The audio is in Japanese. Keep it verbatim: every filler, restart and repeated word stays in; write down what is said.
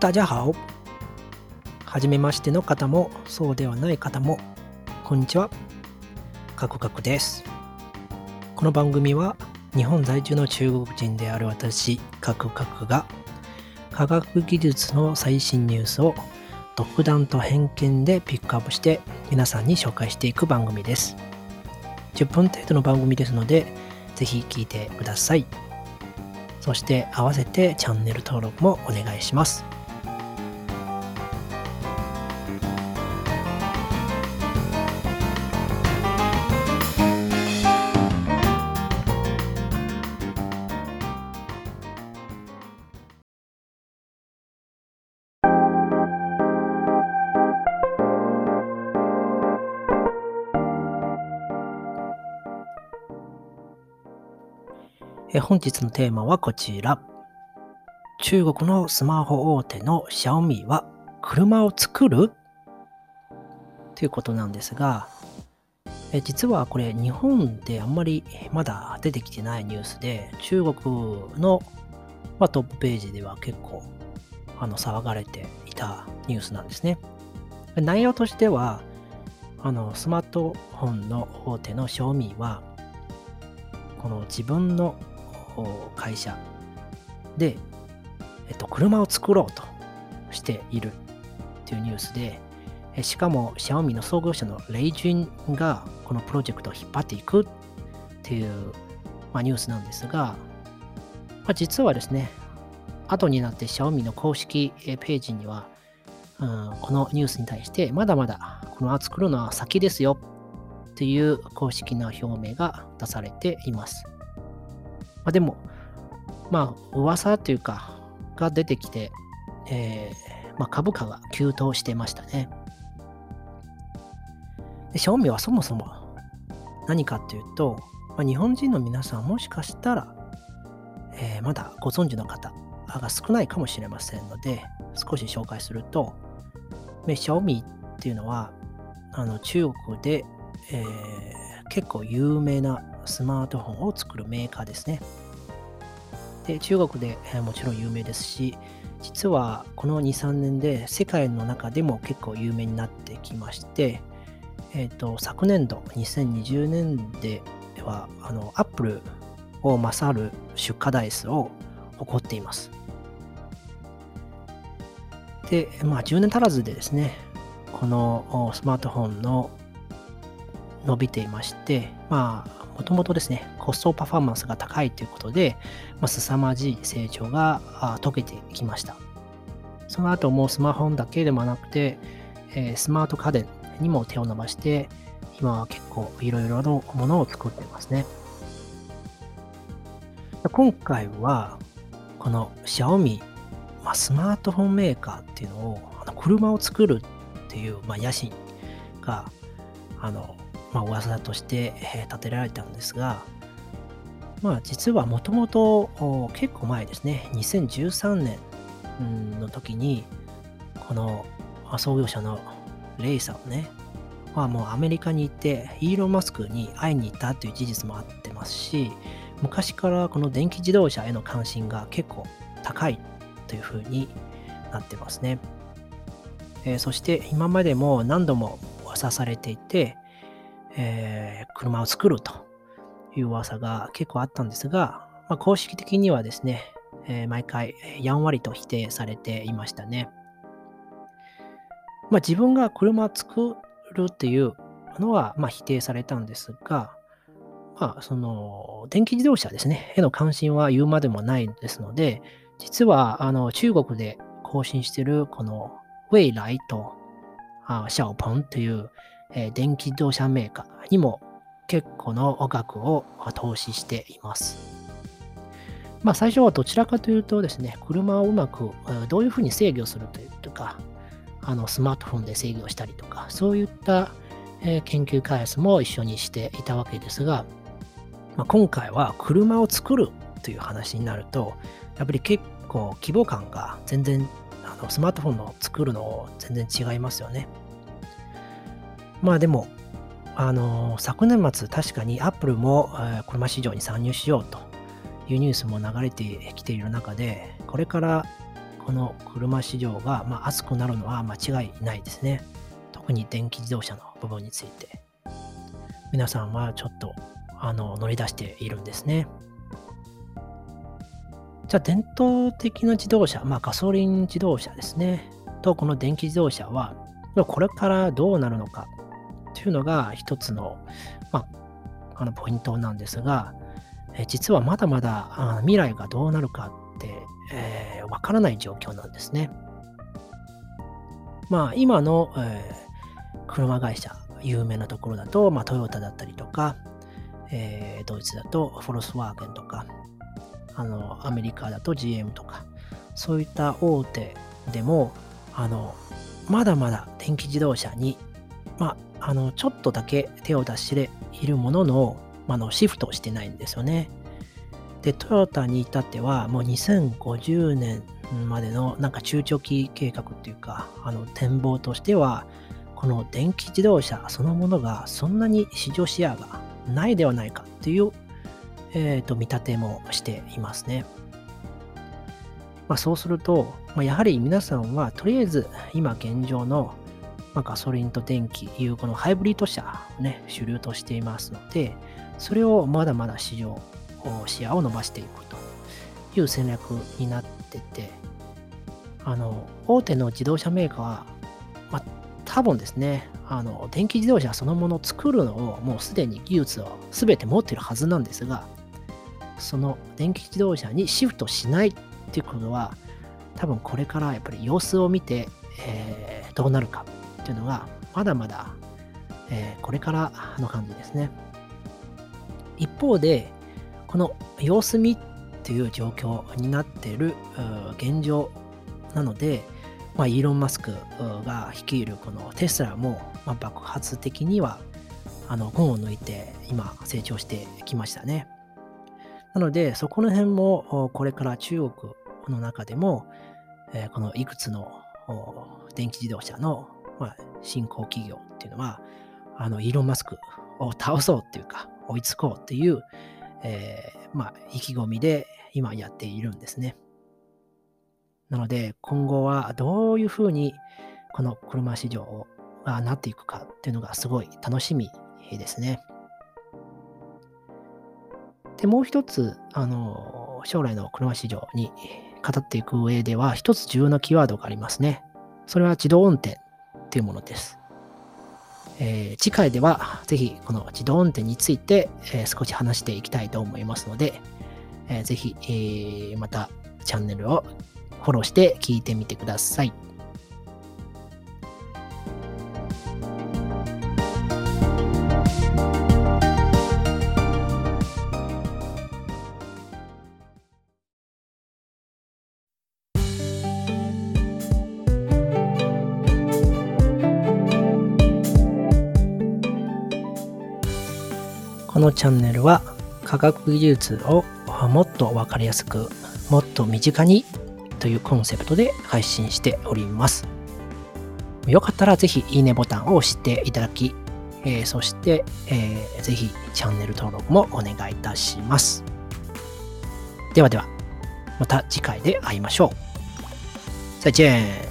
大家好。はじめましての方もそうではない方もこんにちは。カクカクです。この番組は日本在住の中国人である私カクカクが科学技術の最新ニュースを独断と偏見でピックアップして皆さんに紹介していく番組です。じゅっぷん程度の番組ですのでぜひ聞いてください。そして合わせてチャンネル登録もお願いします。本日のテーマはこちら。中国のスマホ大手の Xiaomi は車を作るということなんですが、え実はこれ日本であんまりまだ出てきてないニュースで、中国の、まあ、トップページでは結構あの騒がれていたニュースなんですね。内容としてはあのスマートフォンの大手の Xiaomi はこの自分の会社で、えっと、車を作ろうとしているというニュースで、しかも Xiaomi の創業者のレイジュンがこのプロジェクトを引っ張っていくという、まあ、ニュースなんですが、まあ、実はですね、後になって Xiaomi の公式ページには、うん、このニュースに対してまだまだ車を作るのは先ですよという公式な表明が出されています。まあ、でも、まあ、噂というか、が出てきて、えーまあ、株価が急騰してましたね。で、Xiaomiはそもそも何かというと、まあ、日本人の皆さんもしかしたら、えー、まだご存知の方が少ないかもしれませんので、少し紹介すると、Xiaomi っていうのは、あの中国で、えー、結構有名なスマートフォンを作るメーカーですね。で、中国で、えー、もちろん有名ですし、実はこの にさんねんで世界の中でも結構有名になってきまして、えーと、昨年度にせんにじゅうねんではあの Apple を勝る出荷台数を誇っています。で、まあ、じゅうねん足らずでですね、このスマートフォンの伸びていまして、まあもともとですね、コストパフォーマンスが高いということで、まあ、凄まじい成長が遂げてきました。その後もスマホだけでもなくて、えー、スマート家電にも手を伸ばして、今は結構いろいろなものを作ってますね。今回は、この Xiaomi、まあ、スマートフォンメーカーっていうのを、あの車を作るっていう、まあ、野心が、あの、まあ、噂として立てられたんですが、まあ、実はもともと結構前ですね、にせんじゅうさんねんの時にこの創業者のレイさんね、まあ、もうアメリカに行ってイーロン・マスクに会いに行ったという事実もあってますし、昔からこの電気自動車への関心が結構高いというふうになってますね。えー、そして今までも何度も噂されていて、えー、車を作るという噂が結構あったんですが、まあ、公式的にはですね、えー、毎回やんわりと否定されていましたね。まあ、自分が車を作るっていうのは、まあ、否定されたんですが、まあ、その電気自動車ですねへの関心は言うまでもないですので、実はあの中国で更新しているこのウェイライとあシャオポンという電気自動車メーカーにも結構の額を投資しています。まあ、最初はどちらかというとですね、車をうまくどういうふうに制御するというとか、あのスマートフォンで制御したりとか、そういった研究開発も一緒にしていたわけですが、まあ、今回は車を作るという話になると、やっぱり結構規模感が全然あのスマートフォンの作るのを全然違いますよね。まあでも、あのー、昨年末確かに Apple も、えー、車市場に参入しようというニュースも流れてきている中で、これからこの車市場がまあ熱くなるのは間違いないですね。特に電気自動車の部分について皆さんはちょっとあの乗り出しているんですね。じゃあ伝統的な自動車、まあ、ガソリン自動車ですねとこの電気自動車はこれからどうなるのかというのが一つの、まあ、あのポイントなんですが、え実はまだまだあ未来がどうなるかって、えー、分からない状況なんですね。まあ今の、えー、車会社有名なところだと、まあ、トヨタだったりとか、えー、ドイツだとフォルスワーゲンとかあのアメリカだと ジーエム とかそういった大手でもあのまだまだ電気自動車に、まあ、あのちょっとだけ手を出しているものの、まあ、のシフトをしてないんですよね。でトヨタに至ってはもうにせんごじゅうねんまでのなんか中長期計画というかあの展望としてはこの電気自動車そのものがそんなに市場シェアがないではないかという、えー、と見立てもしていますね。まあ、そうすると、まあ、やはり皆さんはとりあえず今現状のガソリンと電気いうこのハイブリッド車をね主流としていますのでそれをまだまだ市場シェアを伸ばしていくという戦略になっててあの大手の自動車メーカーは、まあ、多分ですねあの電気自動車そのものを作るのをもうすでに技術を全て持っているはずなんですがその電気自動車にシフトしないっていうことは多分これからやっぱり様子を見て、えー、どうなるかっていうのがまだまだ、えー、これからの感じですね。一方でこの様子見っていう状況になっている現状なので、まあ、イーロン・マスクが率いるこのテスラも、まあ、爆発的にはあの群を抜いて今成長してきましたね。なのでそこの辺もこれから中国の中でもこのいくつの電気自動車の新興企業っていうのはあのイーロン・マスクを倒そうっていうか追いつこうっていうえまあ意気込みで今やっているんですね。なので今後はどういうふうにこの車市場がなっていくかっていうのがすごい楽しみですね。でもう一つあの将来の車市場に語っていく上では一つ重要なキーワードがありますね。それは自動運転というものです。えー、次回ではぜひこの自動運転について、えー、少し話していきたいと思いますので、えー、ぜひ、えー、またチャンネルをフォローして聞いてみてください。このチャンネルは科学技術をもっと分かりやすくもっと身近にというコンセプトで配信しております。よかったらぜひいいねボタンを押していただき、えー、そして、えー、ぜひチャンネル登録もお願いいたします。ではではまた次回で会いましょう。再见。